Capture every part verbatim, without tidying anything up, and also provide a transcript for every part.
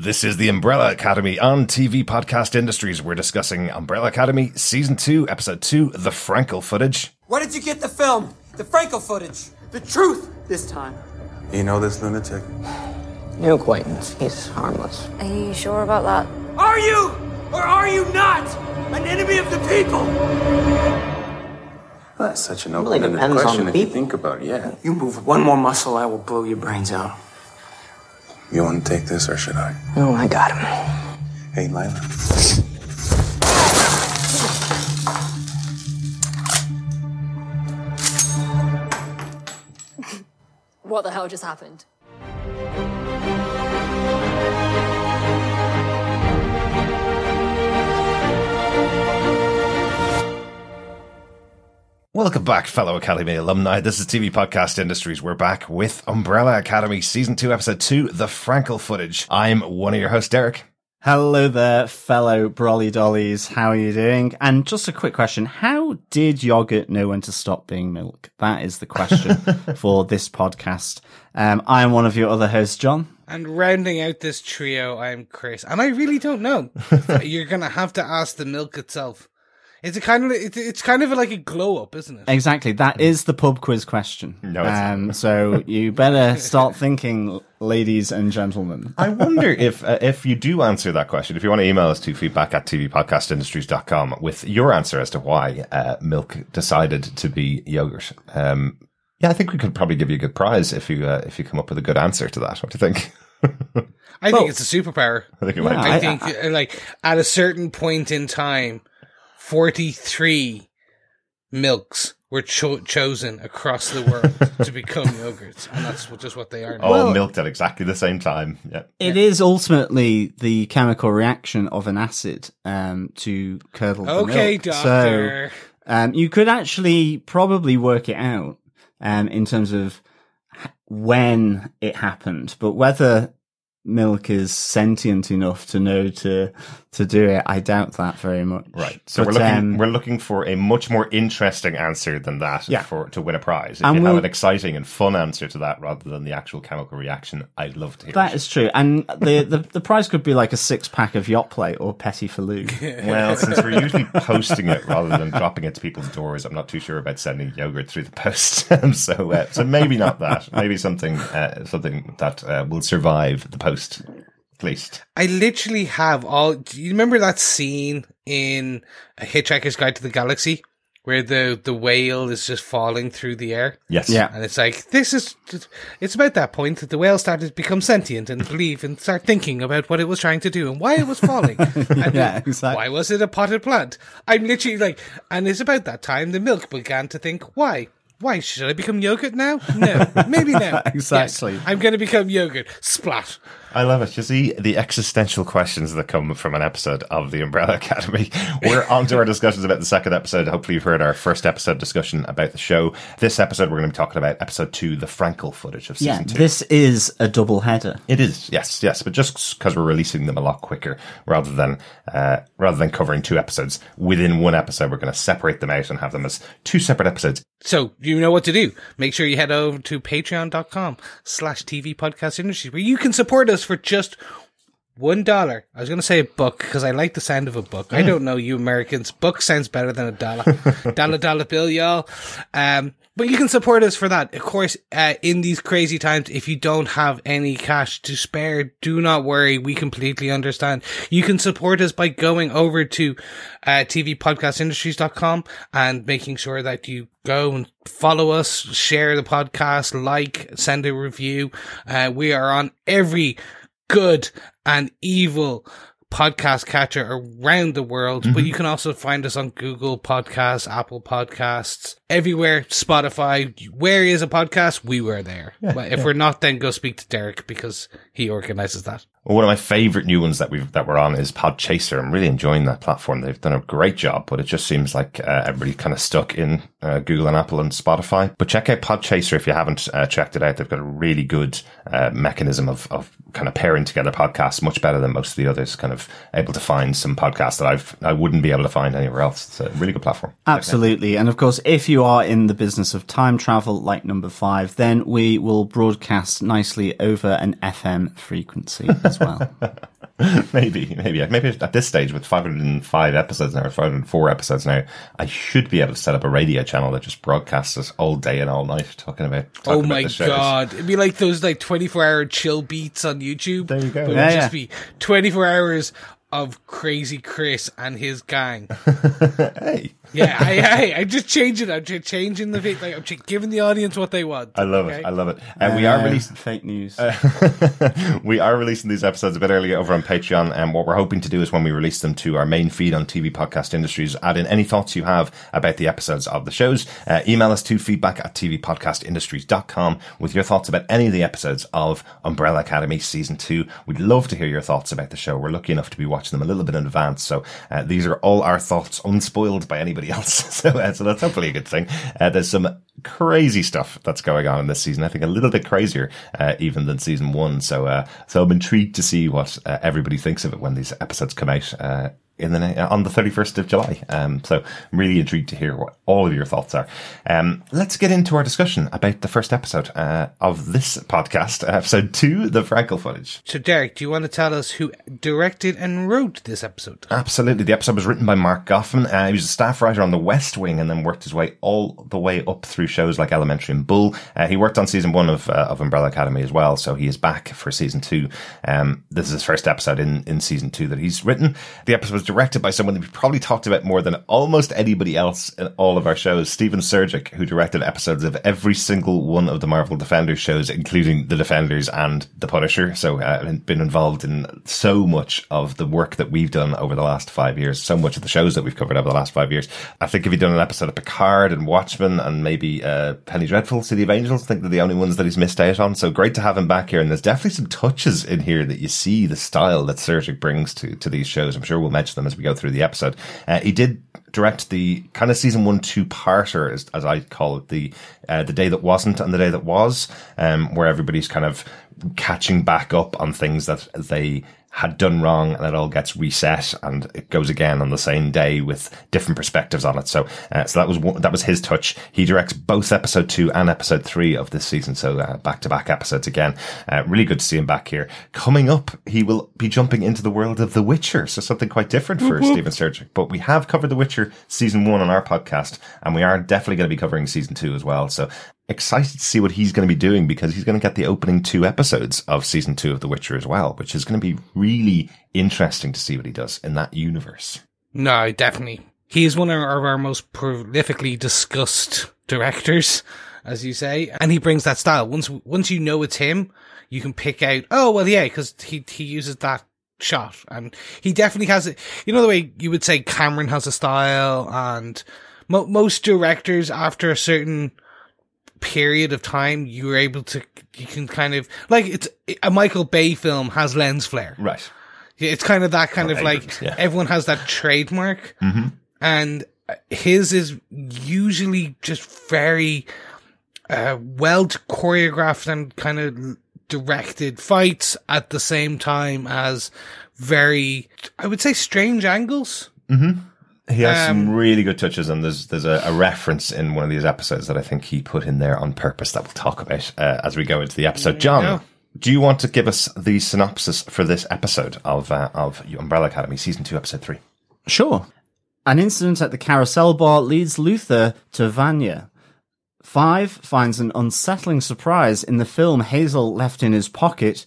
This is the Umbrella Academy on T V Podcast Industries. We're discussing Umbrella Academy Season two, Episode two, The Frankel Footage. Where did you get the film? The Frankel Footage. The truth this time. You know this lunatic? New acquaintance. He's harmless. Are you sure about that? Are you or are you not an enemy of the people? Well, that's such an open-ended really question on if you think about it, yeah. You move one more muscle, I will blow your brains out. You want to take this, or should I? No, I got him. Hey, Lila. What the hell just happened? Welcome back, fellow Academy alumni. This is T V Podcast Industries. We're back with Umbrella Academy Season two, Episode two, The Frankel Footage. I'm one of your hosts, Derek. Hello there, fellow Brolly Dollies. How are you doing? And just a quick question. How did yogurt know when to stop being milk? That is the question for this podcast. Um, I'm one of your other hosts, John. And rounding out this trio, I'm Chris. And I really don't know. You're going to have to ask the milk itself. It's a kind of it's kind of like a glow up, isn't it? Exactly. That is the pub quiz question. No, it's um, not. So you better start thinking, ladies and gentlemen. I wonder if uh, if you do answer that question, if you want to email us to feedback at tvpodcastindustries dot com with your answer as to why uh, milk decided to be yogurt. Um, yeah, I think we could probably give you a good prize if you uh, if you come up with a good answer to that. What do you think? I well, think it's a superpower. I think it might. Yeah, be. I think I, I, like at a certain point in time. forty-three milks were cho- chosen across the world to become yogurts, and that's just what they are now. All well, milked at exactly the same time. Yeah. It yeah. is ultimately the chemical reaction of an acid um, to curdle the milk. Okay, doctor. So, um, you could actually probably work it out um, in terms of when it happened, but whether milk is sentient enough to know to to do it, I doubt that very much. Right. So but, we're looking um, we're looking for a much more interesting answer than that yeah. for to win a prize. If and you we'll, have an exciting and fun answer to that rather than the actual chemical reaction, I'd love to hear that it. Is true. And the, the the prize could be like a six pack of Yoplait or Petit Falou. Well, since we're usually posting it rather than dropping it to people's doors, I'm not too sure about sending yogurt through the post. so uh, so maybe not that. Maybe something uh, something that uh, will survive the post. Post, at least. I literally have all. Do you remember that scene in A Hitchhiker's Guide to the Galaxy where the, the whale is just falling through the air? Yes. Yeah. And it's like, this is. It's about that point that the whale started to become sentient and believe and start thinking about what it was trying to do and why it was falling. And yeah, exactly. Why was it a potted plant? I'm literally like. And it's about that time the milk began to think, why? Why should I become yogurt now? No, maybe no. Exactly. Yes, I'm going to become yogurt. Splat. I love it. You see the existential questions that come from an episode of the Umbrella Academy. We're on to our discussions about the second episode. Hopefully you've heard our first episode discussion about the show. This episode we're going to be talking about episode two, the Frankel footage of season yeah, two. This is a double header. It is. Yes, yes. But just because we're releasing them a lot quicker rather than uh, rather than covering two episodes within one episode, we're going to separate them out and have them as two separate episodes. So you know what to do. Make sure you head over to patreon.com slash TV Podcast Industries where you can support us for just one dollar. I was going to say a buck because I like the sound of a buck. Mm. I don't know, you Americans. Buck sounds better than a dollar. dollar, dollar bill, y'all. Um, but you can support us for that. Of course, uh, in these crazy times, if you don't have any cash to spare, do not worry. We completely understand. You can support us by going over to uh, tvpodcastindustries dot com and making sure that you go and follow us, share the podcast, like, send a review. Uh, we are on every good and evil podcast catcher around the world, mm-hmm. but you can also find us on Google Podcasts, Apple Podcasts, everywhere, Spotify. Where is a podcast? We were there. Yeah, but if yeah. we're not, then go speak to Derek because he organizes that. One of my favorite new ones that we've that we're on is Pod Chaser. I'm really enjoying that platform. They've done a great job, but it just seems like uh, everybody's kind of stuck in uh, Google and Apple and Spotify. But check out Pod Chaser if you haven't uh, checked it out. They've got a really good uh, mechanism of of kind of pairing together podcasts much better than most of the others, kind of able to find some podcasts that I've, I wouldn't be able to find anywhere else. It's a really good platform. Absolutely. And of course, if you are in the business of time travel, like number five, then we will broadcast nicely over an F M frequency as well. maybe, maybe, maybe at this stage with five hundred five episodes now, or five hundred four episodes now, I should be able to set up a radio channel that just broadcasts us all day and all night talking about, talking oh my about God. It'd be like those like twenty-four hour chill beats on YouTube. There you go. But it would yeah, just yeah. be twenty-four hours of Crazy Chris and his gang. Hey. Yeah, I, I, I'm just changing. I'm just changing the like, I'm just giving the audience what they want. I love okay? it. I love it. And uh, we are releasing fake news. Uh, we are releasing these episodes a bit earlier over on Patreon. And what we're hoping to do is when we release them to our main feed on T V Podcast Industries, add in any thoughts you have about the episodes of the shows. Uh, email us to feedback at tvpodcastindustries dot com with your thoughts about any of the episodes of Umbrella Academy Season two. We'd love to hear your thoughts about the show. We're lucky enough to be watching them a little bit in advance. So uh, these are all our thoughts, unspoiled by anybody else. So, uh, so that's hopefully a good thing. Uh, there's some crazy stuff that's going on in this season. I think a little bit crazier uh, even than season one. So uh, so I'm intrigued to see what uh, everybody thinks of it when these episodes come out uh, in the on the thirty-first of July. Um, so I'm really intrigued to hear what all of your thoughts are. Um, let's get into our discussion about the first episode uh, of this podcast, episode two, The Frankel Footage. So Derek, do you want to tell us who directed and wrote this episode? Absolutely. The episode was written by Mark Goffman. Uh, he was a staff writer on The West Wing and then worked his way all the way up through shows like Elementary and Bull. Uh, he worked on season one of, uh, of Umbrella Academy as well, so he is back for season two. Um, this is his first episode in, in season two that he's written. The episode was directed by someone that we probably talked about more than almost anybody else in all of our shows, Steven Surjik, who directed episodes of every single one of the Marvel Defenders shows, including The Defenders and The Punisher. So uh, been involved in so much of the work that we've done over the last five years, so much of the shows that we've covered over the last five years. I think if he'd done an episode of Picard and Watchmen and maybe uh, Penny Dreadful, City of Angels, I think they're the only ones that he's missed out on. So great to have him back here. And there's definitely some touches in here that you see the style that Surjik brings to, to these shows. I'm sure we'll mention them as we go through the episode. Uh, he did direct the kind of season one two-parter, as, as I call it, the uh, the day that wasn't and the day that was, um, where everybody's kind of catching back up on things that they had done wrong, and it all gets reset and it goes again on the same day with different perspectives on it. So uh, so that was one, that was his touch. He directs both episode two and episode three of this season, so uh, back-to-back episodes again. Uh, really good to see him back here. Coming up, he will be jumping into the world of The Witcher, so something quite different for mm-hmm. Steven Surjik. But we have covered The Witcher season one on our podcast, and we are definitely going to be covering season two as well. So excited to see what he's going to be doing, because he's going to get the opening two episodes of season two of The Witcher as well, which is going to be really interesting to see what he does in that universe. No, definitely. He is one of our most prolifically discussed directors, as you say, and he brings that style. Once once you know it's him, you can pick out, oh, well, yeah, because he, he uses that shot. And he definitely has it. You know the way you would say Cameron has a style, and mo- most directors after a certain period of time, you're able to, you can kind of, like, it's a Michael Bay film has lens flare, right? It's kind of that kind or of Abrams, like yeah. Everyone has that trademark, mm-hmm. and his is usually just very uh, well choreographed and kind of directed fights at the same time as very, I would say, strange angles. Mm-hmm. He has um, some really good touches, and there's there's a, a reference in one of these episodes that I think he put in there on purpose that we'll talk about uh, as we go into the episode. John, yeah. do you want to give us the synopsis for this episode of uh, of Umbrella Academy Season two, Episode three? Sure. An incident at the carousel bar leads Luther to Vanya. Five finds an unsettling surprise in the film Hazel left in his pocket,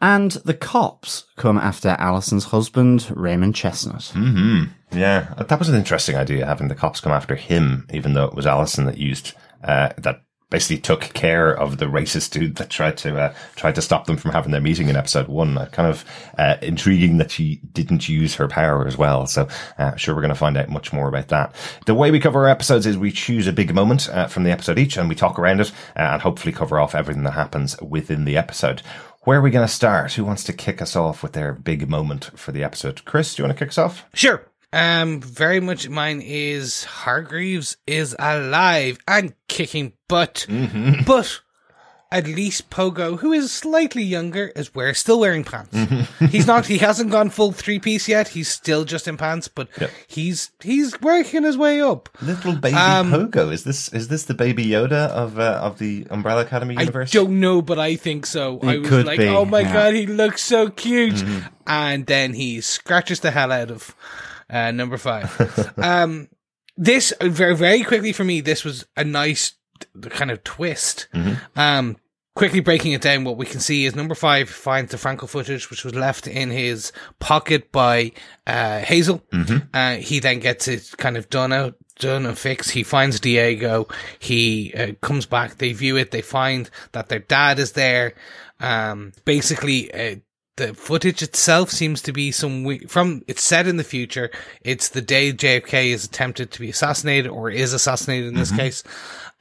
and the cops come after Allison's husband, Raymond Chestnut. Mm-hmm. Yeah, that was an interesting idea, having the cops come after him, even though it was Allison that used, uh, that basically took care of the racist dude that tried to, uh, tried to stop them from having their meeting in episode one. Uh, kind of, uh, intriguing that she didn't use her power as well. So, uh, I'm sure we're going to find out much more about that. The way we cover our episodes is we choose a big moment, uh, from the episode each, and we talk around it, uh, and hopefully cover off everything that happens within the episode. Where are we going to start? Who wants to kick us off with their big moment for the episode? Chris, do you want to kick us off? Sure. Um, very much mine is Hargreaves is alive and kicking butt, mm-hmm. but at least Pogo, who is slightly younger, is wear, still wearing pants. Mm-hmm. He's not, he hasn't gone full three-piece yet. He's still just in pants, but yep. he's he's working his way up. Little baby um, Pogo. Is this is this the baby Yoda of uh, of the Umbrella Academy universe? I don't know, but I think so. It I was could like, be. oh my yeah. God, he looks so cute. Mm-hmm. And then he scratches the hell out of uh, number five. um, this, very, very quickly for me, this was a nice kind of twist. Mm-hmm. Um, Quickly breaking it down, what we can see is number five finds the Frankel footage, which was left in his pocket by uh, Hazel. Mm-hmm. Uh, he then gets it kind of done out, done a fix. He finds Diego. He uh, comes back. They view it. They find that their dad is there. Um, basically, uh, the footage itself seems to be some we- from. It's set in the future. It's the day J F K is attempted to be assassinated, or is assassinated in mm-hmm. this case.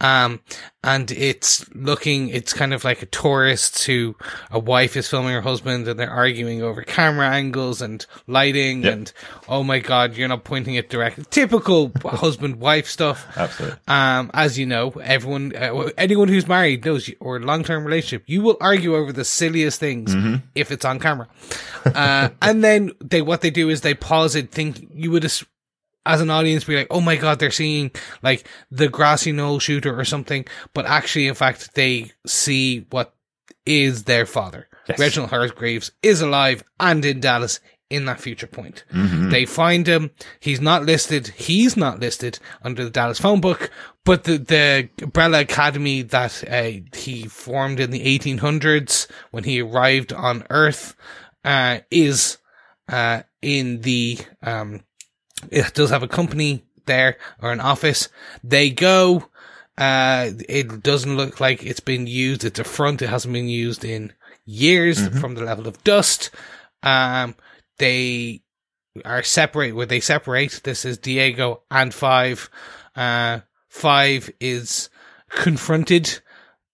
Um, and it's looking, it's kind of like a tourist who a wife is filming her husband and they're arguing over camera angles and lighting yep. and, oh my God, you're not pointing it directly. Typical husband-wife stuff. Absolutely. Um, as you know, everyone, uh, anyone who's married knows, you, or long-term relationship, you will argue over the silliest things mm-hmm. if it's on camera. Uh, and then they, what they do is they pause it, think you would as- As an audience, be like, oh my God, they're seeing like the grassy knoll shooter or something. But actually, in fact, they see what is their father. Yes. Reginald Hargreaves is alive and in Dallas in that future point. Mm-hmm. They find him. He's not listed. He's not listed under the Dallas phone book. But the, the Umbrella Academy that uh, he formed in the eighteen hundreds when he arrived on Earth uh, is uh, in the... Um, It does have a company there or an office. They go. Uh, it doesn't look like it's been used. It's a front. It hasn't been used in years mm-hmm. from the level of dust. Um, they are separate. Where they separate, this is Diego and Five. Uh, Five is confronted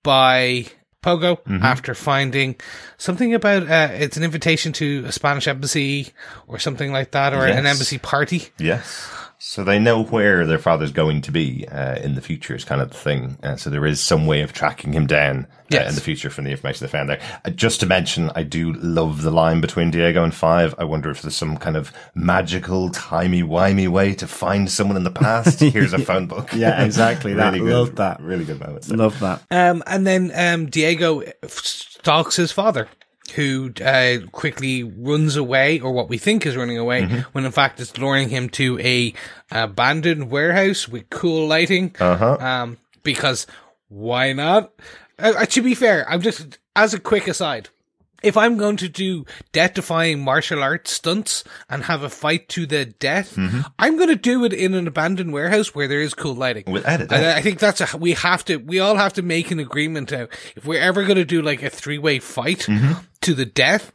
by Pogo mm-hmm. after finding something about uh, it's an invitation to a Spanish embassy or something like that, or yes. an embassy party. Yes. So they know where their father's going to be uh, in the future is kind of the thing. Uh, so there is some way of tracking him down uh, yes. in the future from the information they found there. Uh, just to mention, I do love the line between Diego and Five. I wonder if there's some kind of magical, timey-wimey way to find someone in the past. Here's a phone book. Yeah, exactly. really that. Good, love that. Really good moment. So. Love that. Um, and then um, Diego stalks his father, who uh, quickly runs away, or what we think is running away, mm-hmm. when in fact it's luring him to a abandoned warehouse with cool lighting. Uh-huh. Um, because why not? Uh, to be fair, I'm just, as a quick aside, if I'm going to do death-defying martial arts stunts and have a fight to the death, mm-hmm. I'm going to do it in an abandoned warehouse where there is cool lighting. Without it, I think that's a, we have to, we all have to make an agreement out. If we're ever going to do like a three-way fight mm-hmm. to the death,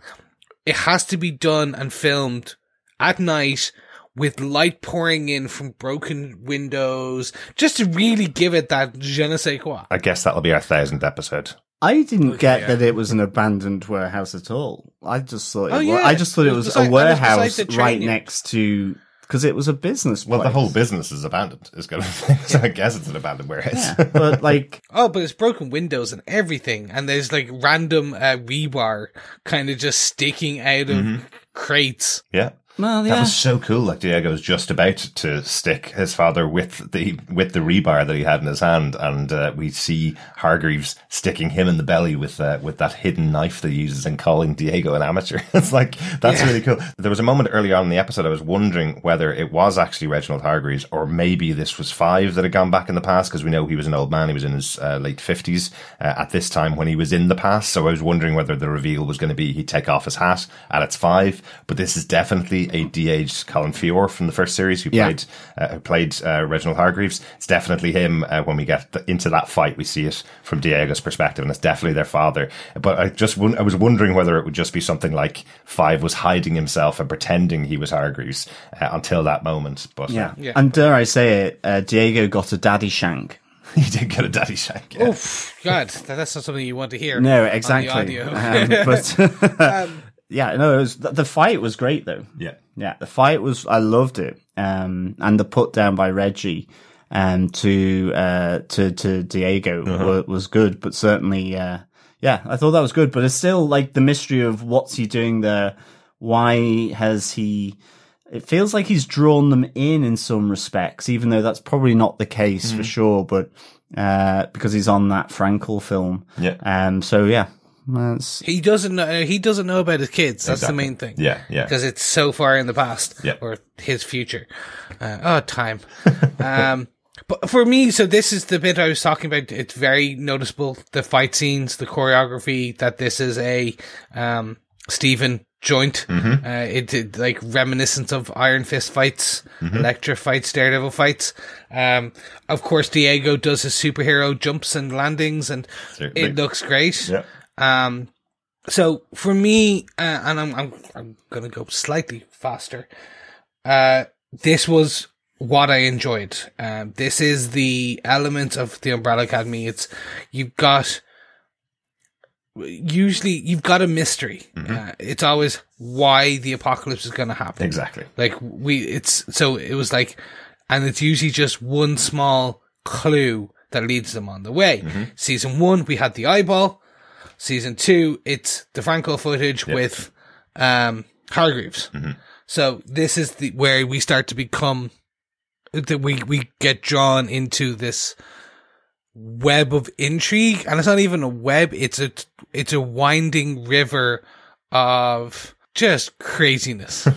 it has to be done and filmed at night with light pouring in from broken windows, just to really give it that je ne sais quoi. I guess that'll be our thousandth episode. I didn't get yeah. that it was an abandoned warehouse at all. I just thought it oh, was, yeah. I just thought it was, it was beside, a warehouse was right unit. next to, because it was a business place. Well, the whole business is abandoned. It's kind of thing. So I guess it's an abandoned warehouse. Yeah, but like, oh, but it's broken windows and everything, and there's like random uh, rebar kind of just sticking out of mm-hmm. crates. Yeah. Well, yeah. That was so cool. Like Diego was just about to stick his father with the with the rebar that he had in his hand, and uh, we see Hargreaves sticking him in the belly with uh, with that hidden knife that he uses, and calling Diego an amateur. It's like that's yeah. really cool. There was a moment earlier on in the episode I was wondering whether it was actually Reginald Hargreaves, or maybe this was Five that had gone back in the past, because we know he was an old man. He was in his uh, late fifties uh, at this time when he was in the past. So I was wondering whether the reveal was going to be he'd take off his hat and it's Five, but this is definitely a de-aged Colin Feore from the first series who yeah. played uh, who played uh, Reginald Hargreaves. It's definitely him. Uh, when we get th- into that fight, we see it from Diego's perspective, and it's definitely their father. But I just w- I was wondering whether it would just be something like Five was hiding himself and pretending he was Hargreaves uh, until that moment. But yeah, uh, yeah. and dare I say it, uh, Diego got a daddy shank. He did get a daddy shank. Yeah. Oof, God, that's not something you want to hear. No, exactly. Um, but. um, Yeah, no, it was, the fight was great though. Yeah. Yeah, the fight was, I loved it. Um, and the put down by Reggie, um, to, uh, to, to Diego uh-huh. was, was good, but certainly, uh, yeah, I thought that was good, but it's still like the mystery of what's he doing there? Why has he... It feels like he's drawn them in in some respects, even though that's probably not the case mm. for sure, but uh, because he's on that Frankel film. Yeah. Um, so, yeah. That's... He doesn't know, he doesn't know about his kids. That's exactly. the main thing. Yeah, yeah. Because it's so far in the past yeah. or his future. Uh, oh, time. um, but for me, so this is the bit I was talking about. It's very noticeable, the fight scenes, the choreography, that this is a um, Stephen joint. Mm-hmm. Uh, it, it like reminiscent of Iron Fist fights, mm-hmm. Electra fights, Daredevil fights. Um, of course, Diego does his superhero jumps and landings, and Certainly. it looks great. Yeah. Um, so for me, uh, and I'm, I'm, I'm going to go slightly faster. Uh, this was what I enjoyed. Um, this is the element of the Umbrella Academy. It's, you've got, usually you've got a mystery. Mm-hmm. Uh, it's always why the apocalypse is going to happen. Exactly. Like we, it's, so it was like, and it's usually just one small clue that leads them on the way. Mm-hmm. Season one, we had the eyeball. Season two, it's the Frankel footage yep. with um, Hargreaves. Mm-hmm. So this is the where we start to become that we we get drawn into this web of intrigue, and it's not even a web; it's a it's a winding river of just craziness.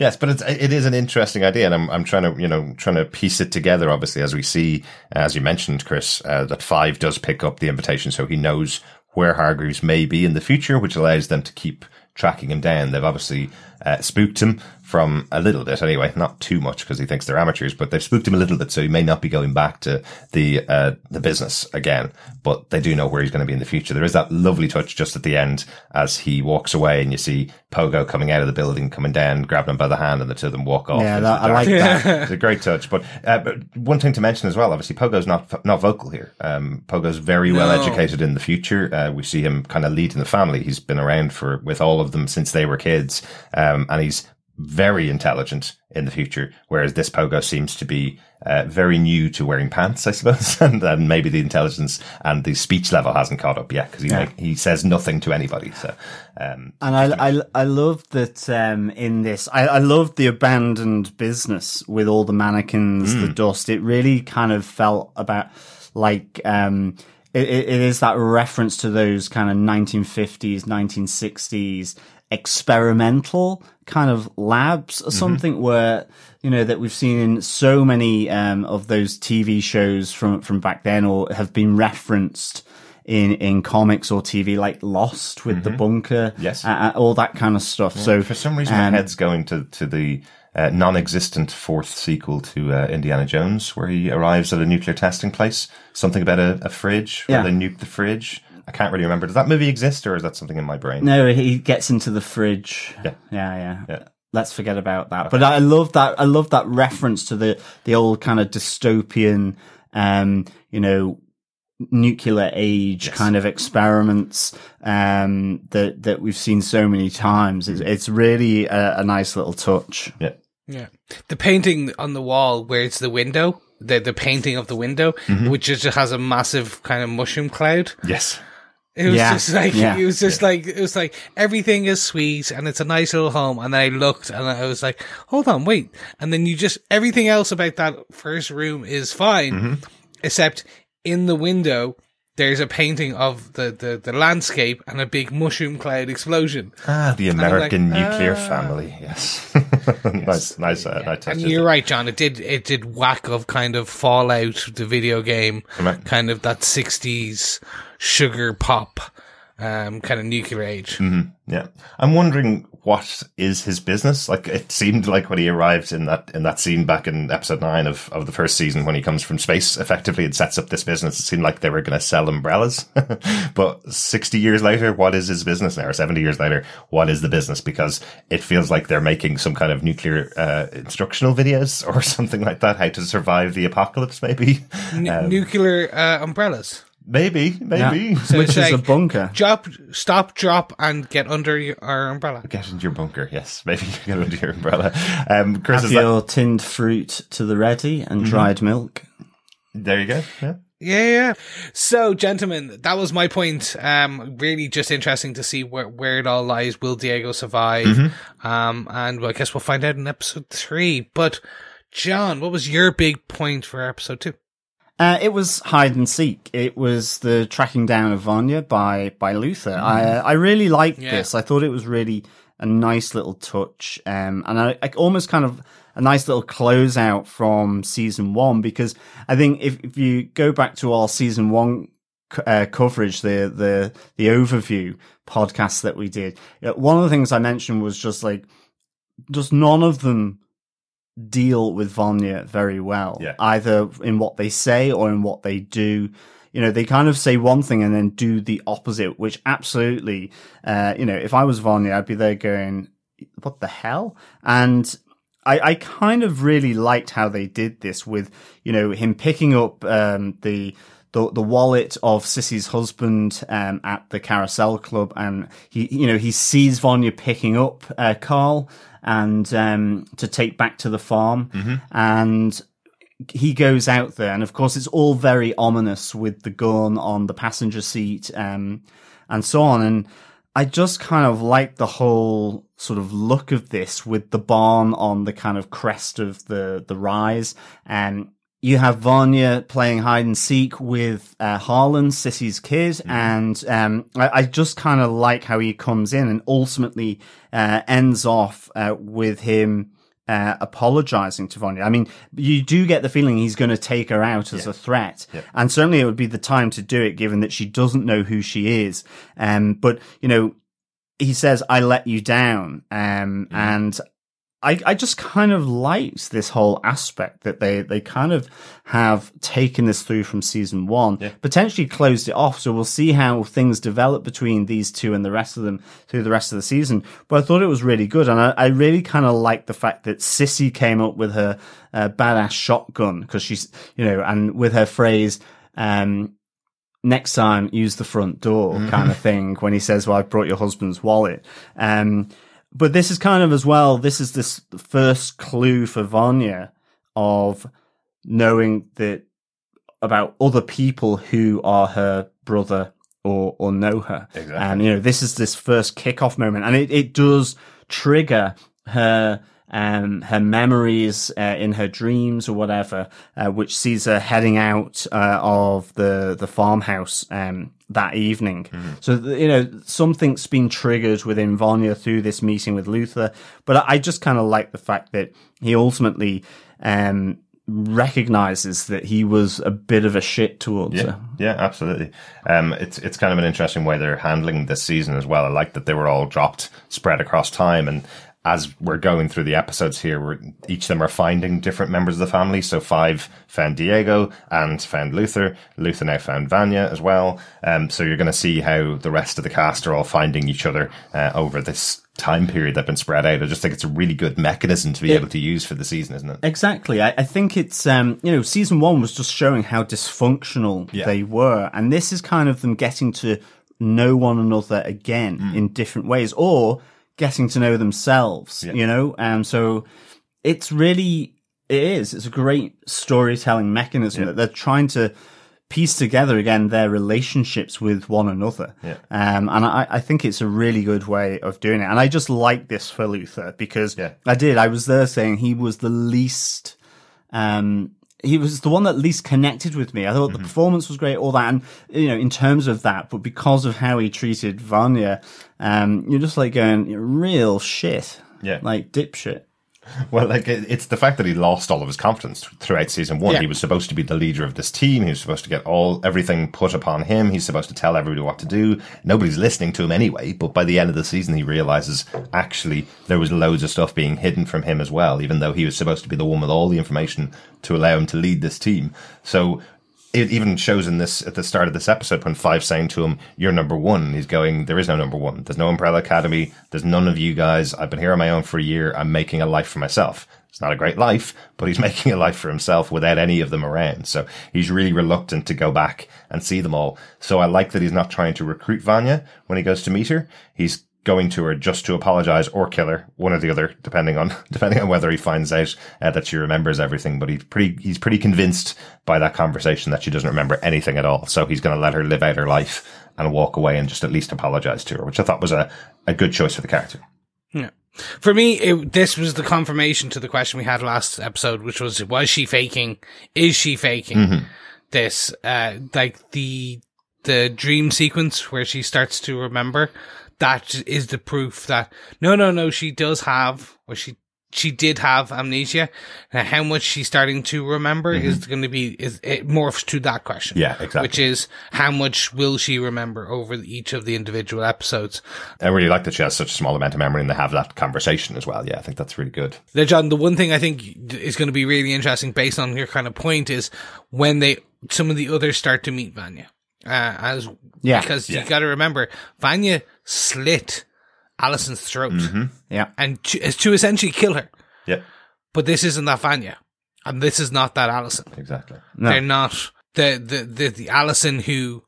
Yes, but it's, it is an interesting idea, and I'm I'm trying to you know trying to piece it together. Obviously, as we see, as you mentioned, Chris, uh, that Five does pick up the invitation, so he knows where Hargreaves may be in the future, which allows them to keep tracking him down. They've obviously uh, spooked him from a little bit, anyway, not too much because he thinks they're amateurs, but they've spooked him a little bit, so he may not be going back to the uh, the business again. But they do know where he's going to be in the future. There is that lovely touch just at the end as he walks away, and you see Pogo coming out of the building, coming down, grabbing him by the hand, and the two of them walk off. Yeah, that, I like that. It's a great touch. But, uh, but one thing to mention as well, obviously, Pogo's not not vocal here. Um, Pogo's very no. well educated in the future. Uh, we see him kind of leading the family. He's been around for with all of them since they were kids, um, and he's very intelligent in the future, whereas this Pogo seems to be uh, very new to wearing pants, I suppose, and, and maybe the intelligence and the speech level hasn't caught up yet because he yeah. like, he says nothing to anybody. So, um, and I I I love that um, in this I, I loved the abandoned business with all the mannequins, mm. the dust. It really kind of felt about like um, it, it is that reference to those kind of nineteen fifties, nineteen sixties. Experimental kind of labs or something mm-hmm. where, you know, that we've seen in so many um, of those T V shows from, from back then, or have been referenced in, in comics or T V, like Lost with mm-hmm. the bunker, yes, uh, all that kind of stuff. Yeah. So for some reason, um, my head's going to, to the uh, non-existent fourth sequel to uh, Indiana Jones, where he arrives at a nuclear testing place, something about a, a fridge, where yeah. they nuke the fridge. I can't really remember. Does that movie exist, or is that something in my brain? No, he gets into the fridge. Yeah, yeah, yeah. yeah. Let's forget about that. Okay. But I love that. I love that reference to the the old kind of dystopian, um, you know, nuclear age yes. kind of experiments um, that that we've seen so many times. It's, it's really a, a nice little touch. Yeah, yeah. The painting on the wall where it's the window, the the painting of the window, mm-hmm. which just has a massive kind of mushroom cloud. Yes. It was yeah, just like yeah, it was just yeah. like it was like everything is sweet and it's a nice little home. And then I looked and I was like, hold on, wait. And then you just everything else about that first room is fine, mm-hmm. except in the window there's a painting of the, the, the landscape and a big mushroom cloud explosion. Ah, the American like, nuclear ah. family. Yes, yes. nice, nice, yeah. uh, nice touch. And you're right, John. It did it did whack of kind of Fallout, the video game, right. kind of that sixties. Sugar pop, um, kind of nuclear age. Mm-hmm. Yeah, I'm wondering what is his business. Like it seemed like when he arrived in that in that scene back in episode nine of, of the first season, when he comes from space, effectively and sets up this business. It seemed like they were going to sell umbrellas. But sixty years later, what is his business now? Or seventy years later, what is the business? Because it feels like they're making some kind of nuclear uh, instructional videos or something like that. How to survive the apocalypse, maybe. N- um, nuclear uh, umbrellas. Maybe, maybe. Yeah. So which is like, a bunker. Drop, stop, drop, and get under your our umbrella. Get into your bunker, yes. Maybe get under your umbrella. Um, Chris, have is your that... tinned fruit to the ready and mm-hmm. dried milk. There you go. Yeah. Yeah, yeah. So, gentlemen, that was my point. Um, really just interesting to see where, where it all lies. Will Diego survive? Mm-hmm. Um, and I guess we'll find out in episode three. But, John, what was your big point for episode two? Uh, it was hide and seek. It was the tracking down of Vanya by, by Luther. Mm-hmm. I I really liked yeah. this. I thought it was really a nice little touch. Um, and I, I almost kind of... a nice little close out from season one, because I think if, if you go back to our season one uh, coverage, the, the, the overview podcast that we did, one of the things I mentioned was just like, just none of them deal with Vanya very well, yeah. either in what they say or in what they do. You know, they kind of say one thing and then do the opposite, which absolutely, uh, you know, if I was Vanya, I'd be there going, what the hell? And, I, I kind of really liked how they did this with, you know, him picking up um, the, the the wallet of Sissy's husband um, at the carousel club, and he, you know, he sees Vanya picking up uh, Carl and um, to take back to the farm, mm-hmm. and he goes out there, and of course it's all very ominous with the gun on the passenger seat um, and so on, and I just kind of like the whole sort of look of this with the barn on the kind of crest of the, the rise. And you have Vanya playing hide and seek with uh, Harlan, Sissy's kid. Mm-hmm. And um, I, I just kind of like how he comes in and ultimately uh, ends off uh, with him uh, apologizing to Vanya. I mean, you do get the feeling he's going to take her out as yeah. a threat. Yeah. And certainly it would be the time to do it, given that she doesn't know who she is. Um, but, you know, he says, I let you down. Um, mm-hmm. And I, I just kind of liked this whole aspect that they, they kind of have taken this through from season one, yeah. potentially closed it off. So we'll see how things develop between these two and the rest of them through the rest of the season. But I thought it was really good. And I, I really kind of liked the fact that Sissy came up with her uh, badass shotgun, because she's, you know, and with her phrase, um, next time use the front door mm-hmm. kind of thing, when he says, well, I brought your husband's wallet. Um, But this is kind of as well, this is this first clue for Vanya of knowing that about other people who are her brother or or know her. Exactly. And, you know, this is this first kickoff moment. And it, it does trigger her um, her memories uh, in her dreams or whatever, uh, which sees her heading out uh, of the, the farmhouse um that evening. Mm. So, you know, something's been triggered within Vanya through this meeting with Luther. But I just kind of like the fact that he ultimately um, recognizes that he was a bit of a shit towards yeah. her. Yeah, absolutely. Um, it's it's kind of an interesting way they're handling this season as well. I like that they were all dropped, spread across time. And as we're going through the episodes here, we're, each of them are finding different members of the family. So Five found Diego and found Luther. Luther now found Vanya as well. Um, so you're going to see how the rest of the cast are all finding each other uh, over this time period that's been spread out. I just think it's a really good mechanism to be it, able to use for the season, isn't it? Exactly. I, I think it's, um, you know, season one was just showing how dysfunctional yeah. they were. And this is kind of them getting to know one another again mm. in different ways, or getting to know themselves, yeah. you know? Um, so it's really, it is, it's a great storytelling mechanism yeah. that they're trying to piece together again, their relationships with one another. Yeah. Um, and I, I think it's a really good way of doing it. And I just like this for Luther, because yeah. I did, I was there saying he was the least, um, he was the one that least connected with me. I thought mm-hmm. the performance was great, all that. And, you know, in terms of that, but because of how he treated Vanya, um, you're just like going, real shit. Yeah. Like dipshit. Well, like it's the fact that he lost all of his confidence throughout season one. Yeah. He was supposed to be the leader of this team. He was supposed to get all everything put upon him. He's supposed to tell everybody what to do. Nobody's listening to him anyway. But by the end of the season, he realizes actually there was loads of stuff being hidden from him as well, even though he was supposed to be the one with all the information to allow him to lead this team. So it even shows in this at the start of this episode when Five's saying to him, you're number one. He's going, there is no number one. There's no Umbrella Academy. There's none of you guys. I've been here on my own for a year. I'm making a life for myself. It's not a great life, but he's making a life for himself without any of them around. So he's really reluctant to go back and see them all. So I like that he's not trying to recruit Vanya when he goes to meet her. He's going to her just to apologize or kill her, one or the other, depending on depending on whether he finds out uh, that she remembers everything. But he's pretty he's pretty convinced by that conversation that she doesn't remember anything at all. So he's going to let her live out her life and walk away and just at least apologize to her, which I thought was a, a good choice for the character. Yeah. For me, it, this was the confirmation to the question we had last episode, which was, was she faking? Is she faking mm-hmm. this? Uh, like the the dream sequence where she starts to remember, that is the proof that, no, no, no, she does have, or she she did have amnesia. Now, how much she's starting to remember mm-hmm. is going to be, is it morphs to that question. Yeah, exactly. Which is, how much will she remember over each of the individual episodes? I really like that she has such a small amount of memory and they have that conversation as well. Yeah, I think that's really good. Now, John, the one thing I think is going to be really interesting based on your kind of point is when they, some of the others start to meet Vanya. Uh, as, yeah. Because yeah. you got to remember, Vanya slit Allison's throat, mm-hmm. yeah, and to, to essentially kill her. Yeah, but this isn't that Vanya, and this is not that Allison. Exactly, no. They're not the the, the the Allison who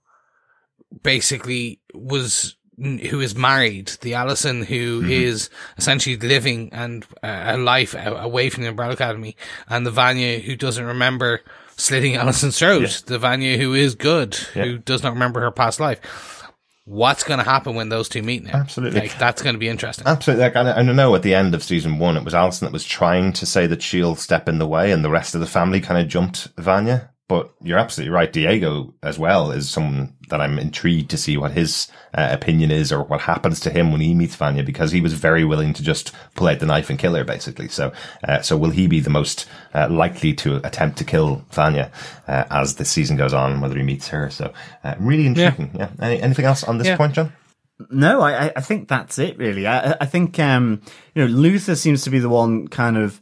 basically was who is married, the Allison who mm-hmm. is essentially living and uh, a life away from the Umbrella Academy, and the Vanya who doesn't remember slitting Allison's throat, yeah. the Vanya who is good, yeah. who does not remember her past life. What's going to happen when those two meet now? Absolutely. Like, that's going to be interesting. Absolutely. Like, I, I know at the end of season one, it was Allison that was trying to say that she'll step in the way and the rest of the family kind of jumped Vanya. But you're absolutely right. Diego as well is someone that I'm intrigued to see what his uh, opinion is or what happens to him when he meets Vanya, because he was very willing to just pull out the knife and kill her, basically. So, uh, so will he be the most uh, likely to attempt to kill Vanya uh, as the season goes on, whether he meets her? So, uh, really intriguing. Yeah. yeah. Any, anything else on this yeah. point, John? No, I, I think that's it, really. I, I think um, you know, Luther seems to be the one kind of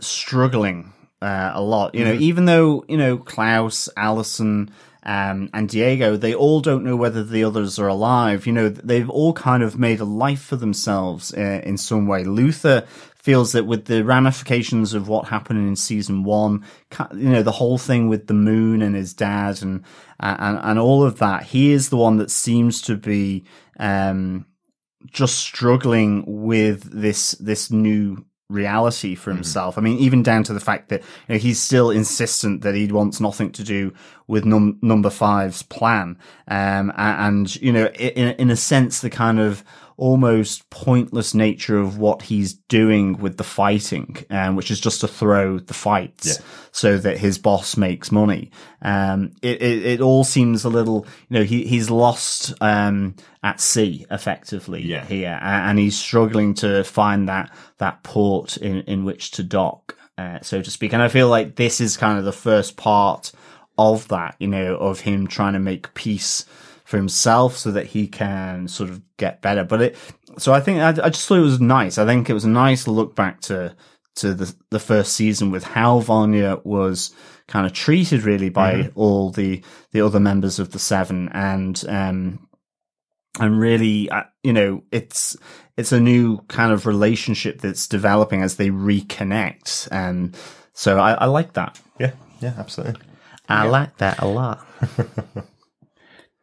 struggling. Uh, a lot, you know, mm-hmm. even though, you know, Klaus, Allison, um, and Diego, they all don't know whether the others are alive. You know, they've all kind of made a life for themselves uh, in some way. Luther feels that with the ramifications of what happened in season one, you know, the whole thing with the moon and his dad and, and, and all of that, he is the one that seems to be, um, just struggling with this, this new reality for himself. Mm-hmm. I mean, even down to the fact that, you know, he's still insistent that he wants nothing to do with num- number five's plan. Um, and, you know, in, in a sense, the kind of almost pointless nature of what he's doing with the fighting, um, which is just to throw the fights yeah. so that his boss makes money. Um, it, it, it all seems a little, you know, he, he's lost, um, at sea effectively yeah. here, and he's struggling to find that, that port in, in which to dock, uh, so to speak. And I feel like this is kind of the first part of that, you know, of him trying to make peace for himself so that he can sort of get better. But it, so I think I, I just thought it was nice. I think it was a nice look back to, to the, the first season with how Vanya was kind of treated really by mm-hmm. all the, the other members of the Seven. And, um, and really, uh, you know, it's, it's a new kind of relationship that's developing as they reconnect. And so I, I like that. Yeah. Yeah, absolutely. I yeah. like that a lot.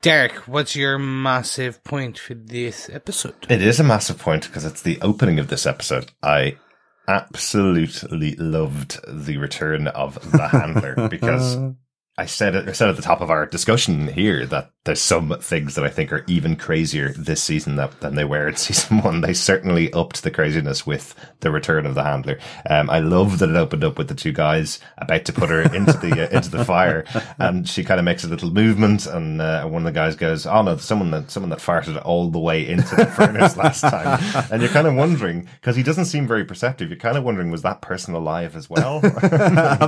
Derek, what's your massive point for this episode? It is a massive point because it's the opening of this episode. I absolutely loved the return of The Handler because I said, I said at the top of our discussion here that there's some things that I think are even crazier this season that, than they were in season one. They certainly upped the craziness with the return of The Handler. Um, I love that it opened up with the two guys about to put her into the uh, into the fire, and she kind of makes a little movement, and uh, one of the guys goes, "Oh no, someone that someone that farted all the way into the furnace last time." And you're kind of wondering, because he doesn't seem very perceptive. You're kind of wondering, was that person alive as well?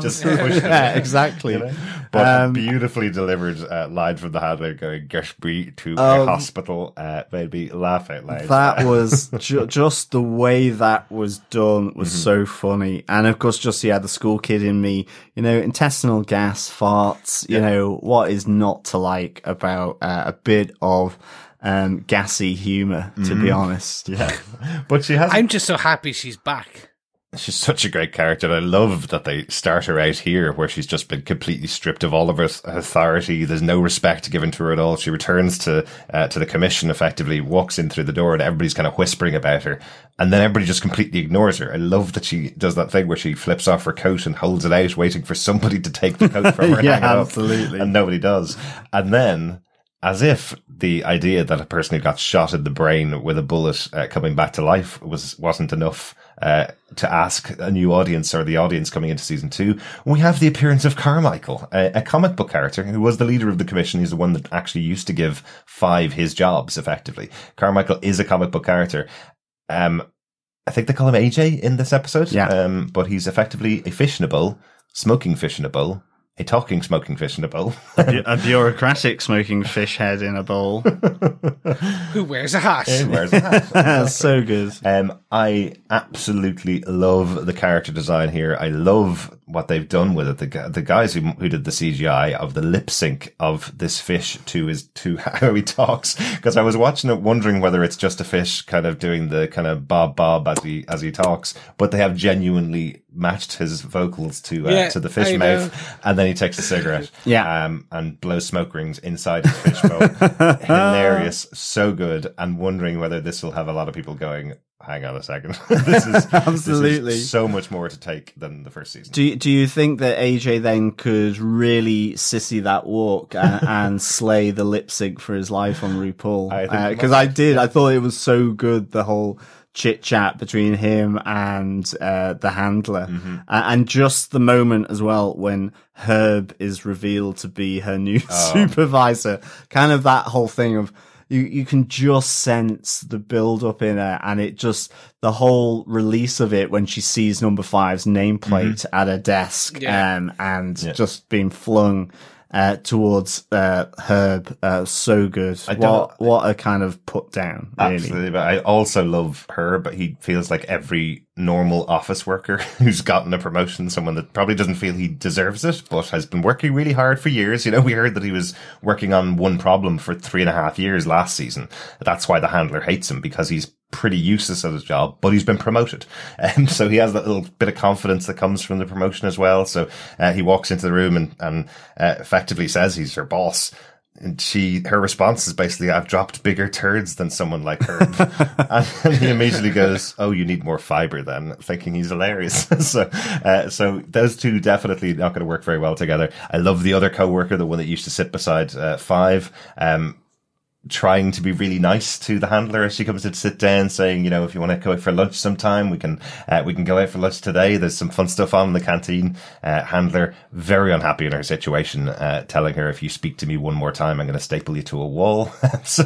Just yeah, exactly. You know? But um, beautifully delivered uh, line from The Handler. Gershby to a um, hospital uh, made me laugh out loud. That was ju- just the way that was done was mm-hmm. so funny. And of course, just, yeah, the school kid in me, you know, intestinal gas, farts, you yeah. know, what is not to like about uh, a bit of um, gassy humor, to mm. be honest. Yeah. But she has. I'm just so happy she's back. She's such a great character. And I love that they start her out here where she's just been completely stripped of all of her authority. There's no respect given to her at all. She returns to uh, to the commission, effectively walks in through the door, and everybody's kind of whispering about her. And then everybody just completely ignores her. I love that she does that thing where she flips off her coat and holds it out, waiting for somebody to take the coat from her. Yeah, and hang it absolutely. Up, and nobody does. And then, as if the idea that a person who got shot in the brain with a bullet uh, coming back to life was wasn't enough uh, to ask a new audience or the audience coming into season two, we have the appearance of Carmichael, a, a comic book character who was the leader of the commission. He's the one that actually used to give Five his jobs, effectively. Carmichael is a comic book character. Um, I think they call him A J in this episode. Yeah. Um, but he's effectively a fish in a bowl, smoking fish in a bowl. A talking smoking fish in a bowl. A bureaucratic smoking fish head in a bowl. Who wears a hat. Who wears a hat. That's so good. Um, I absolutely love the character design here. I love what they've done with it. The, the guys who, who did the C G I of the lip sync of this fish to his, to how he talks. Because I was watching it wondering whether it's just a fish kind of doing the kind of bob bob as he, as he talks. But they have genuinely matched his vocals to uh, yeah, to the fish mouth, know. And then he takes a cigarette, yeah, um, and blows smoke rings inside his fish bowl. Hilarious, so good, and wondering whether this will have a lot of people going, hang on a second, this is absolutely this is so much more to take than the first season. Do you, do you think that A J then could really sissy that walk and, and slay the lip sync for his life on RuPaul? Because I, uh, I did, I thought it was so good, the whole chit chat between him and uh, the handler, mm-hmm. uh, and just the moment as well when Herb is revealed to be her new oh. supervisor. Kind of that whole thing of you, you can just sense the build up in her, and it just the whole release of it when she sees number five's nameplate mm-hmm. at her desk, yeah. um, and yeah. just being flung Uh, towards uh, Herb, uh, so good. I what what a kind of put down. Really. Absolutely, but I also love Herb. But he feels like every normal office worker who's gotten a promotion, someone that probably doesn't feel he deserves it, but has been working really hard for years. You know, we heard that he was working on one problem for three and a half years last season. That's why the handler hates him, because he's pretty useless at his job, but he's been promoted. And so he has that little bit of confidence that comes from the promotion as well. So uh, he walks into the room and, and uh, effectively says he's her boss. And she, her response is basically, I've dropped bigger turds than someone like Herb. And he immediately goes, oh, you need more fiber then, thinking he's hilarious. so, uh, so those two definitely not going to work very well together. I love the other coworker, the one that used to sit beside uh, Five, um, trying to be really nice to the handler as she comes in to sit down, saying, you know, if you want to go out for lunch sometime, we can uh, we can go out for lunch today. There's some fun stuff on in the canteen. Uh, handler, very unhappy in her situation, uh, telling her, if you speak to me one more time, I'm going to staple you to a wall. so,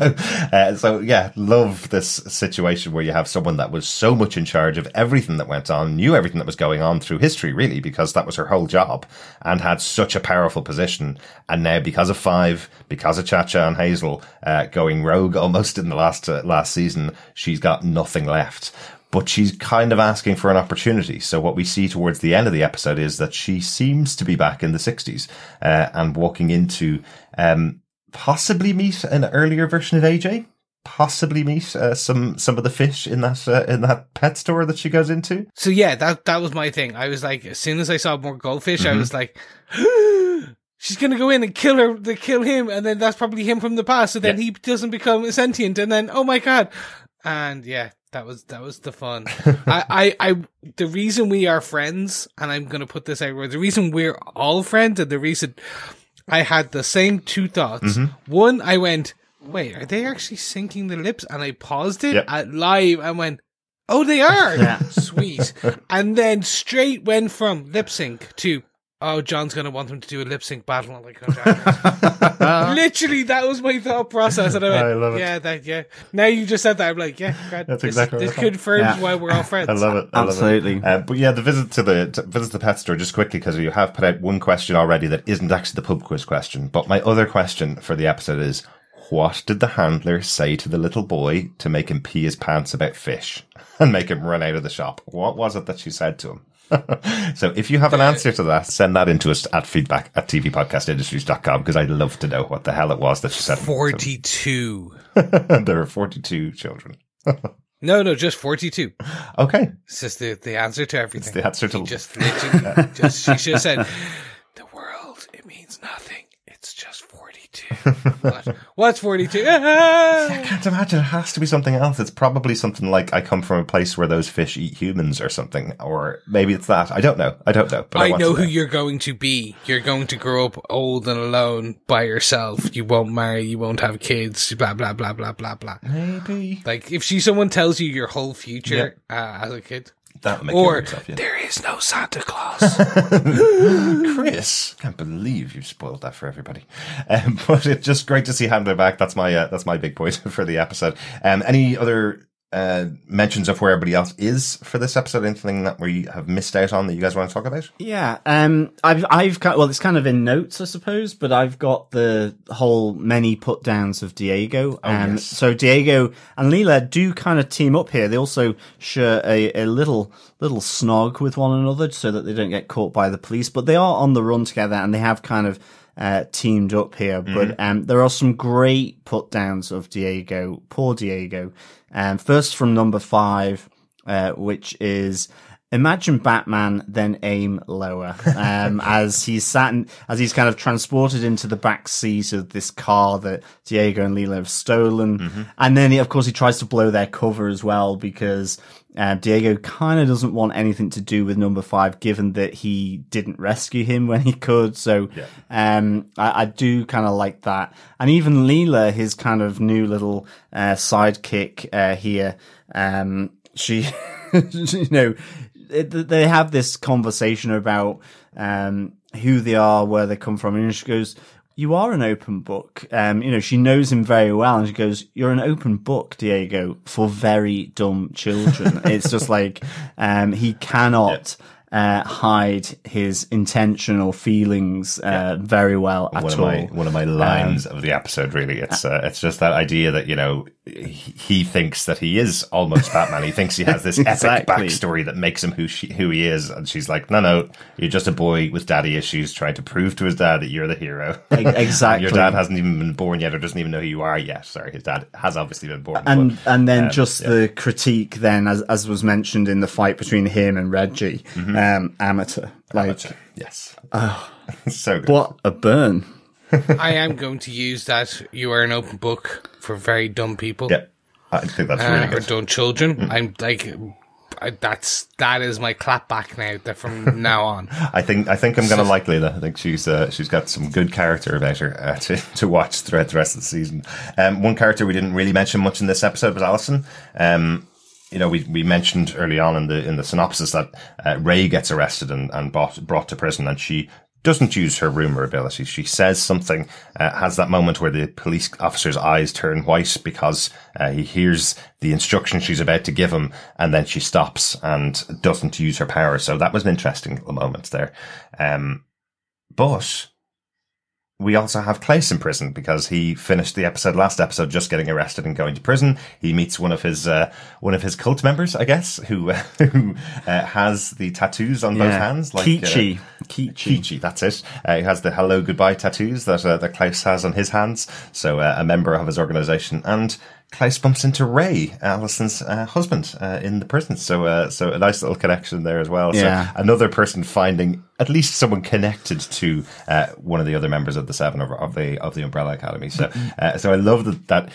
uh, so yeah, love this situation where you have someone that was so much in charge of everything that went on, knew everything that was going on through history, really, because that was her whole job, and had such a powerful position. And now, because of Five, because of Cha-Cha and Hazel, uh, going rogue almost in the last uh, last season, she's got nothing left. But she's kind of asking for an opportunity. So what we see towards the end of the episode is that she seems to be back in the sixties uh, and walking into um, possibly meet an earlier version of A J. Possibly meet uh, some some of the fish in that uh, in that pet store that she goes into. So yeah, that that was my thing. I was like, as soon as I saw more goldfish, mm-hmm. I was like. She's going to go in and kill her, to kill him, and then that's probably him from the past, so then yeah. he doesn't become sentient, and then, oh my god. And yeah, that was, that was the fun. I, I, I, the reason we are friends, and I'm going to put this out, the reason we're all friends, and the reason I had the same two thoughts. Mm-hmm. One, I went, wait, are they actually syncing the lips? And I paused it yep. at live and went, oh, they are. Yeah. Sweet. And then straight went from lip sync to, oh, John's going to want them to do a lip sync battle. I'm like, oh, literally, that was my thought process. And I went, I love it. Yeah, that, yeah. Now you just said that. I'm like, yeah, God, that's this, exactly this right. confirms yeah. why we're all friends. I love it. I Absolutely. Love it. Uh, but yeah, the visit to the to visit the pet store, just quickly, because you have put out one question already that isn't actually the pub quiz question. But my other question for the episode is, what did the handler say to the little boy to make him pee his pants about fish and make him run out of the shop? What was it that she said to him? So if you have an answer to that, send that into us at feedback at tvpodcastindustries dot com, because I'd love to know what the hell it was that she said. forty-two. There are forty-two children. No, no, just forty-two. Okay. It's just the, the answer to everything. It's the answer to... He just literally, just, she should have said, the world, it means nothing. It's just forty-two. What? What's forty-two? Ah! I can't imagine. It has to be something else. It's probably something like, I come from a place where those fish eat humans or something. Or maybe it's that. I don't know. I don't know. But I, I know who know. You're going to be. You're going to grow up old and alone by yourself. You won't marry. You won't have kids. Blah, blah, blah, blah, blah, blah. Maybe. Like, if she someone tells you your whole future yeah. uh, as a kid. That would make or, it yourself, yeah. There is no Santa Claus. Chris, can't believe you've spoiled that for everybody. Um, but it's just great to see Handler back. That's my uh, that's my big point for the episode. Um, any other uh, mentions of where everybody else is for this episode? Anything that we have missed out on that you guys want to talk about? Yeah, um, I've I've got, well, it's kind of in notes, I suppose, but I've got the whole many put downs of Diego. Oh, um, yes. So Diego and Lila do kind of team up here. They also share a, a little little snog with one another so that they don't get caught by the police. But they are on the run together, and they have kind of uh, teamed up here. Mm-hmm. But um, there are some great put downs of Diego. Poor Diego. Um, first from number five, uh, which is imagine Batman, then aim lower. Um, as he's sat in, as he's kind of transported into the back seat of this car that Diego and Lila have stolen. Mm-hmm. And then he, of course, he tries to blow their cover as well, because Uh, Diego kind of doesn't want anything to do with number five, given that he didn't rescue him when he could. So yeah. um, I, I do kind of like that. And even Lila, his kind of new little uh, sidekick uh, here, um, she, you know, it, they have this conversation about um, who they are, where they come from. And she goes, you are an open book. Um, you know, she knows him very well, and she goes, you're an open book, Diego, for very dumb children. It's just like, um, he cannot yep. uh, hide his intentional feelings uh, yep. very well at one all. Of my, one of my lines um, of the episode, really. It's uh, it's just that idea that, you know, he thinks that he is almost Batman. He thinks he has this epic exactly. backstory that makes him who she, who he is. And she's like, no, no, you're just a boy with daddy issues trying to prove to his dad that you're the hero. Exactly. Your dad hasn't even been born yet, or doesn't even know who you are yet. Sorry, his dad has obviously been born. And but, and then um, just yeah. the critique then, as as was mentioned in the fight between him and Reggie, mm-hmm. um, amateur. Like, amateur, yes. Oh, so good. What a burn. I am going to use that. You are an open book for very dumb people. Yeah, I think that's really uh, good. Or dumb children. Mm. I'm like, I, that's that is my clap back now. That from now on, I think I think I'm so, going to like Lila. I think she's uh, she's got some good character about her uh, to to watch throughout the rest of the season. Um, one character we didn't really mention much in this episode was Allison. Um, you know, we we mentioned early on in the in the synopsis that uh, Ray gets arrested and and bought, brought to prison, and she doesn't use her rumor ability. She says something, uh, has that moment where the police officer's eyes turn white because uh, he hears the instruction she's about to give him, and then she stops and doesn't use her power. So that was an interesting little moment there. Um, but we also have Klaus in prison because he finished the episode, last episode, just getting arrested and going to prison. He meets one of his uh, one of his cult members, I guess, who uh, who uh, has the tattoos on yeah. both hands, like Keechee, uh, Keechee, that's it. Uh, he has the hello goodbye tattoos that uh, that Klaus has on his hands. So uh, a member of his organization. And Klaus bumps into Ray, Allison's uh, husband, uh, in the prison. So, uh, so a nice little connection there as well. Yeah. So another person finding at least someone connected to uh, one of the other members of the Seven of, of the of the Umbrella Academy. So, uh, so I love that that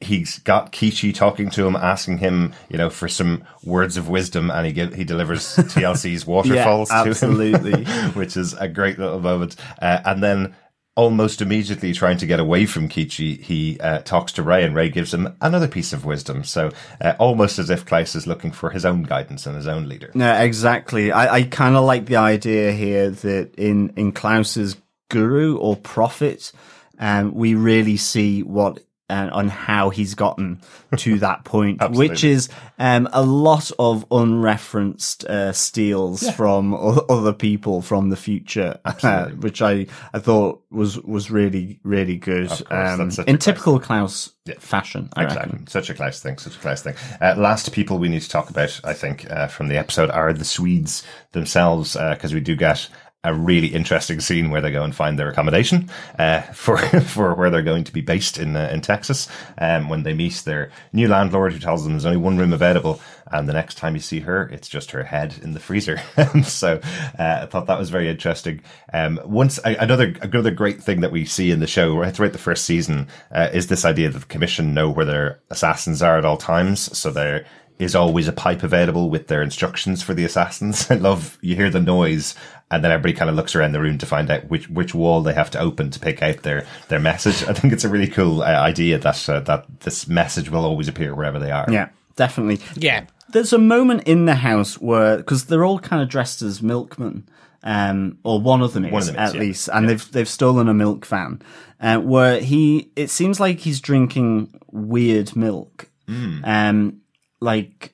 he's got Keechee talking to him, asking him, you know, for some words of wisdom, and he get, he delivers T L C's Waterfalls yeah, to absolutely. him, which is a great little moment. Uh, and then, almost immediately trying to get away from Keechee, he uh, talks to Ray, and Ray gives him another piece of wisdom. So uh, almost as if Klaus is looking for his own guidance and his own leader. No, exactly. I, I kind of like the idea here that in, in Klaus's guru or prophet, um, we really see what and on how he's gotten to that point, which is um, a lot of unreferenced uh, steals yeah. from o- other people from the future, uh, which I, I thought was was really, really good. Course, um, in typical Klaus yeah. fashion. I exactly. reckon. Such a Klaus thing, such a Klaus thing. Uh, last people we need to talk about, I think, uh, from the episode are the Swedes themselves, because uh, we do get a really interesting scene where they go and find their accommodation uh, for for where they're going to be based in uh, in Texas. Um, when they meet their new landlord, who tells them there's only one room available, and the next time you see her, it's just her head in the freezer. So uh, I thought that was very interesting. Um, once I, another another great thing that we see in the show right throughout the first season uh, is this idea that the commission know where their assassins are at all times, so they're. Is always a pipe available with their instructions for the assassins. I love, you hear the noise and then everybody kind of looks around the room to find out which, which wall they have to open to pick out their, their message. I think it's a really cool uh, idea that, uh, that this message will always appear wherever they are. Yeah, definitely. Yeah. There's a moment in the house where, because they're all kind of dressed as milkmen, um, or one of them is, one of them is at yeah. least, and yeah. they've, they've stolen a milk van, uh, where he, it seems like he's drinking weird milk. Mm. Um, Like,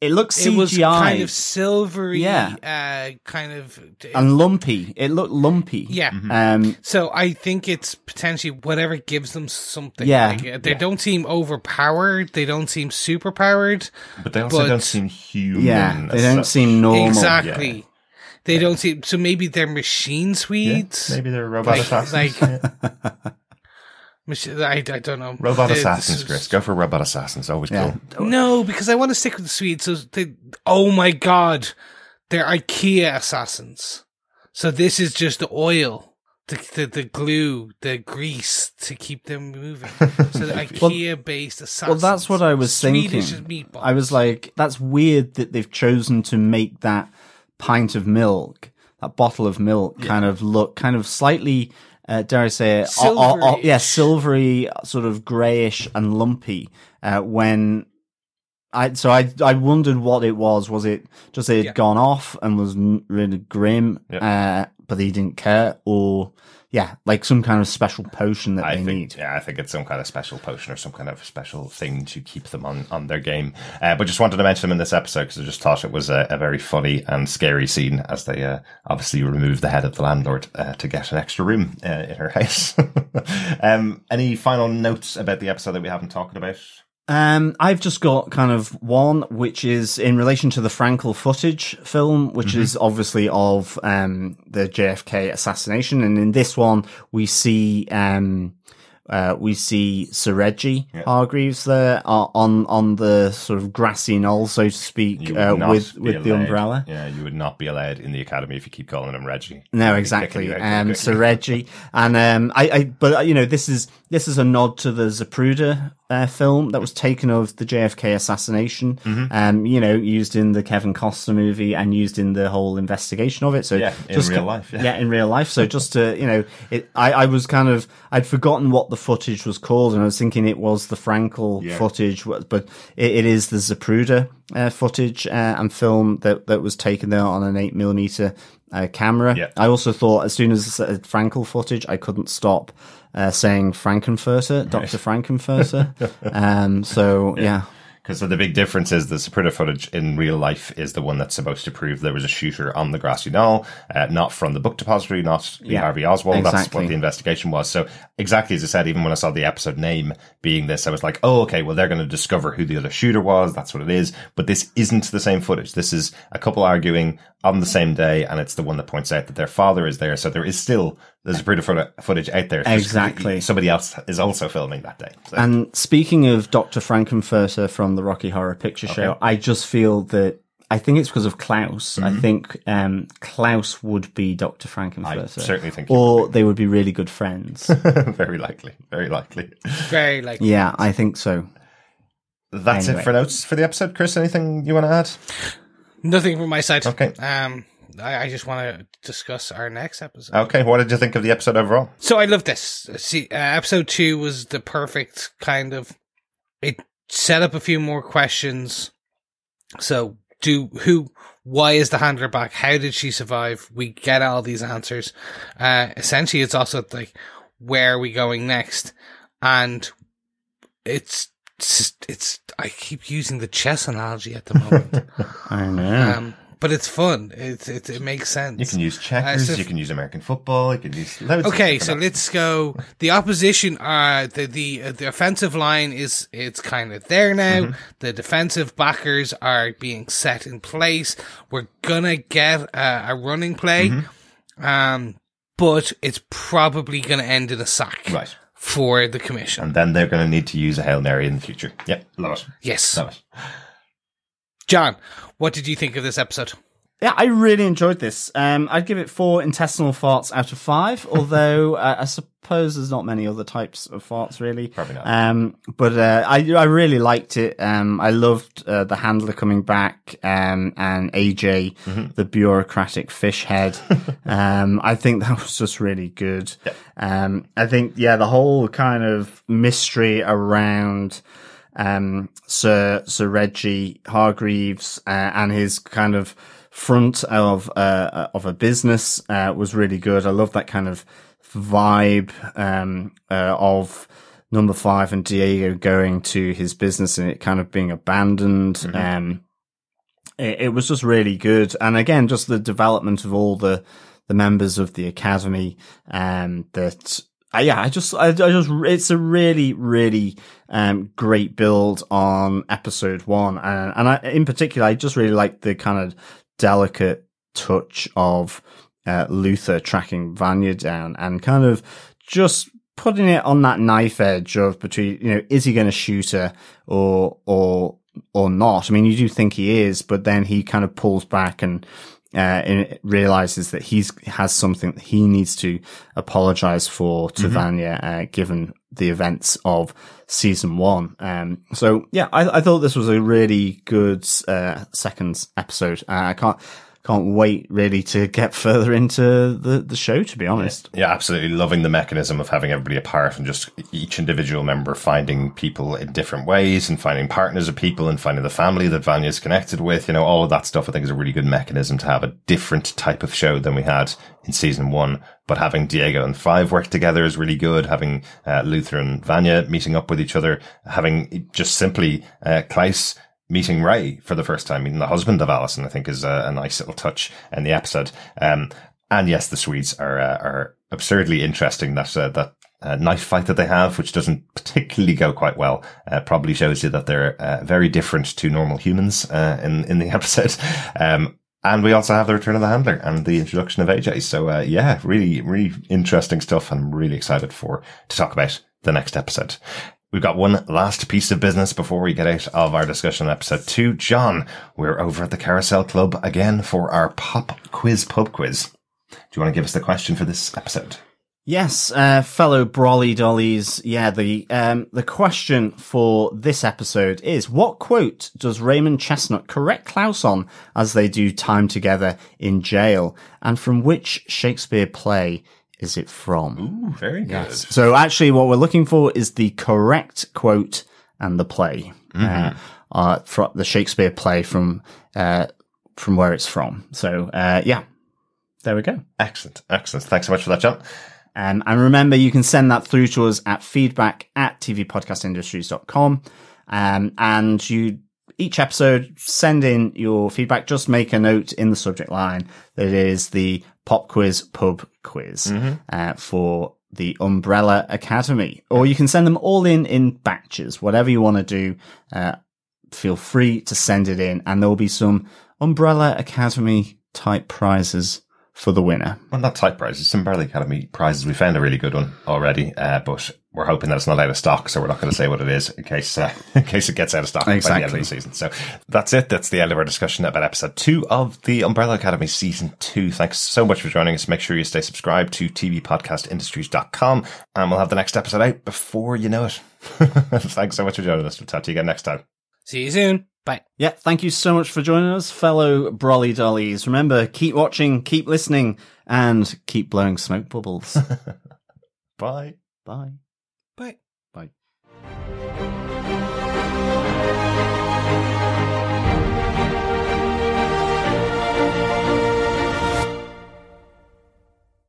it looks C G I. It was kind of silvery, yeah. uh, kind of... It, and lumpy. It looked lumpy. Yeah. Mm-hmm. Um, so I think it's potentially whatever gives them something. Yeah. Like, they yeah. don't seem overpowered. They don't seem superpowered. But they also but, don't seem human. Yeah, they don't such. seem normal. Exactly. Yeah. They yeah. don't seem... So maybe they're machine Swedes. Yeah, maybe they're robot like, assassins. Like... I, I don't know. Robot assassins, Chris. Go for robot assassins. Always yeah. cool. No, because I want to stick with the Swedes. So they, oh my God, they're IKEA assassins. So this is just the oil, the the, the glue, the grease to keep them moving. So the IKEA-based assassins. Well, that's what I was thinking. Meatballs. I was like, that's weird that they've chosen to make that pint of milk, that bottle of milk, yeah. kind of look, kind of slightly. Uh, dare I say, silvery. Or, or, or, yeah, silvery, sort of greyish and lumpy. Uh, when I, so I, I wondered what it was. Was it just it had yeah. gone off and was really grim, yeah. uh, but they didn't care, or yeah, like some kind of special potion that I they think, need. Yeah, I think it's some kind of special potion or some kind of special thing to keep them on, on their game. Uh, but just wanted to mention them in this episode because I just thought it was a, a very funny and scary scene as they uh, obviously remove the head of the landlord uh, to get an extra room uh, in her house. um, any final notes about the episode that we haven't talked about? Um, I've just got kind of one, which is in relation to the Frankel Footage film, which mm-hmm. is obviously of um, the J F K assassination. And in this one, we see um, uh, we see Surjik yeah. Hargreaves there uh, on on the sort of grassy knoll, so to speak, uh, with with allowed. the umbrella. Yeah, you would not be allowed in the academy if you keep calling him Reggie. No, exactly, um, Surjik. And um, I, I, but you know, this is this is a nod to the Zapruder. Uh, film that was taken of the J F K assassination, mm-hmm. um, you know, used in the Kevin Costner movie and used in the whole investigation of it. So yeah, in just real ca- life. Yeah. yeah, in real life. So just to, you know, it, I, I was kind of, I'd forgotten what the footage was called and I was thinking it was the Frankel yeah. footage, but it, it is the Zapruder uh, footage uh, and film that, that was taken there on an eight millimeter uh, camera. Yeah. I also thought as soon as I said Frankel footage, I couldn't stop. Uh, saying Frankenfurter, Doctor Frankenfurter. um, so, yeah. Because yeah. the big difference is the Zapruder footage in real life is the one that's supposed to prove there was a shooter on the grassy knoll, uh, not from the book depository, not Lee yeah, Harvey Oswald. Exactly. That's what the investigation was. So, exactly as I said, even when I saw the episode name being this, I was like, oh, okay, well, they're going to discover who the other shooter was. That's what it is. But this isn't the same footage. This is a couple arguing on the same day, and it's the one that points out that their father is there. So, there is still... There's a Zapruder footage out there. So exactly. Somebody else is also filming that day. So. And speaking of Doctor Frankenfurter from the Rocky Horror Picture okay. Show, I just feel that I think it's because of Klaus. Mm-hmm. I think um, Klaus would be Doctor Frankenfurter. I certainly think, or would they would be really good friends. Very likely. Very likely. Very likely. Yeah, I think so. That's anyway. It for notes for the episode, Chris. Anything you want to add? Nothing from my side. Okay. Um, I just want to discuss our next episode. Okay, what did you think of the episode overall? So I loved this. See, uh, episode two was the perfect kind of... It set up a few more questions. So, do who... Why is the handler back? How did she survive? We get all these answers. Uh, essentially, it's also like, where are we going next? And it's... It's... it's I keep using the chess analogy at the moment. I know. Um, But it's fun. It, it it makes sense. You can use checkers. Uh, so you can use American football. You can use loads okay. Of so options. Let's go. The opposition are the the uh, the offensive line is it's kind of there now. Mm-hmm. The defensive backers are being set in place. We're gonna get uh, a running play. Mm-hmm. Um, but it's probably going to end in a sack. Right. For the commission. And then they're going to need to use a Hail Mary in the future. Yep. Love it. Yes. Love it. John, what did you think of this episode? Yeah, I really enjoyed this. Um, I'd give it four intestinal farts out of five, although uh, I suppose there's not many other types of farts, really. Probably not. Um, but uh, I I really liked it. Um, I loved uh, the handler coming back um, and A J, mm-hmm. the bureaucratic fish head. um, I think that was just really good. Yeah. Um, I think, yeah, the whole kind of mystery around... Um, Sir, Sir Reggie Hargreaves, uh, and his kind of front of, uh, of a business, uh, was really good. I love that kind of vibe, um, uh, of number five and Diego going to his business and it kind of being abandoned. Mm-hmm. Um, it, it was just really good. And again, just the development of all the, the members of the academy, um, that, Uh, yeah, I just, I, I just, it's a really, really, um, great build on episode one. And, and I, in particular, I just really like the kind of delicate touch of, uh, Luther tracking Vanya down and kind of just putting it on that knife edge of between, you know, is he going to shoot her or, or, or not? I mean, you do think he is, but then he kind of pulls back and, Uh, and realizes that he's has something that he needs to apologize for to mm-hmm. Vanya, uh, given the events of season one. Um, so yeah, I, I thought this was a really good uh, second episode. Uh, I can't can't wait really to get further into the, the show, to be honest. Yeah, absolutely loving the mechanism of having everybody apart and just each individual member finding people in different ways and finding partners of people and finding the family that Vanya's connected with. You know, all of that stuff I think is a really good mechanism to have a different type of show than we had in season one. But having Diego and Five work together is really good. Having uh, Luther and Vanya meeting up with each other. Having just simply uh, Klaus meeting Ray for the first time, meeting the husband of Allison, I think is a, a nice little touch in the episode. Um, and yes, the Swedes are uh, are absurdly interesting. That uh, that uh, knife fight that they have, which doesn't particularly go quite well, uh, probably shows you that they're uh, very different to normal humans uh, in in the episode. Um, and we also have the return of the handler and the introduction of A J. So uh, yeah, really really interesting stuff. I'm really excited for to talk about the next episode. We've got one last piece of business before we get out of our discussion on episode two. John, we're over at the Carousel Club again for our pop quiz pub quiz. Do you want to give us the question for this episode? Yes, uh, fellow Brolly Dollies. Yeah, the um, the question for this episode is, what quote does Raymond Chestnut correct Klaus on as they do time together in jail? And from which Shakespeare play is it from? Ooh, very good. Yes. So actually what we're looking for is the correct quote and the play. Mm-hmm. Uh, uh, from the Shakespeare play from, uh, from where it's from. So, uh, yeah, there we go. Excellent. Excellent. Thanks so much for that, John. Um, and remember, you can send that through to us at feedback at tvpodcastindustries dot com. Um, and you, each episode, send in your feedback. Just make a note in the subject line that it is the pop quiz pub quiz mm-hmm. uh, for the Umbrella Academy, or you can send them all in in batches, whatever you want to do. Uh, feel free to send it in, and there will be some Umbrella Academy type prizes for the winner. Well, not type prizes, some Umbrella Academy prizes. We found a really good one already, uh, but we're hoping that it's not out of stock, so we're not going to say what it is in case uh, in case it gets out of stock exactly. by the end of the season. So that's it. That's the end of our discussion about episode two of the Umbrella Academy season two. Thanks so much for joining us. Make sure you stay subscribed to tvpodcastindustries dot com, and we'll have the next episode out before you know it. Thanks so much for joining us. We'll talk to you again next time. See you soon. Bye. Yeah, thank you so much for joining us, fellow Brolly Dollies. Remember, keep watching, keep listening, and keep blowing smoke bubbles. Bye. Bye. Bye. Bye.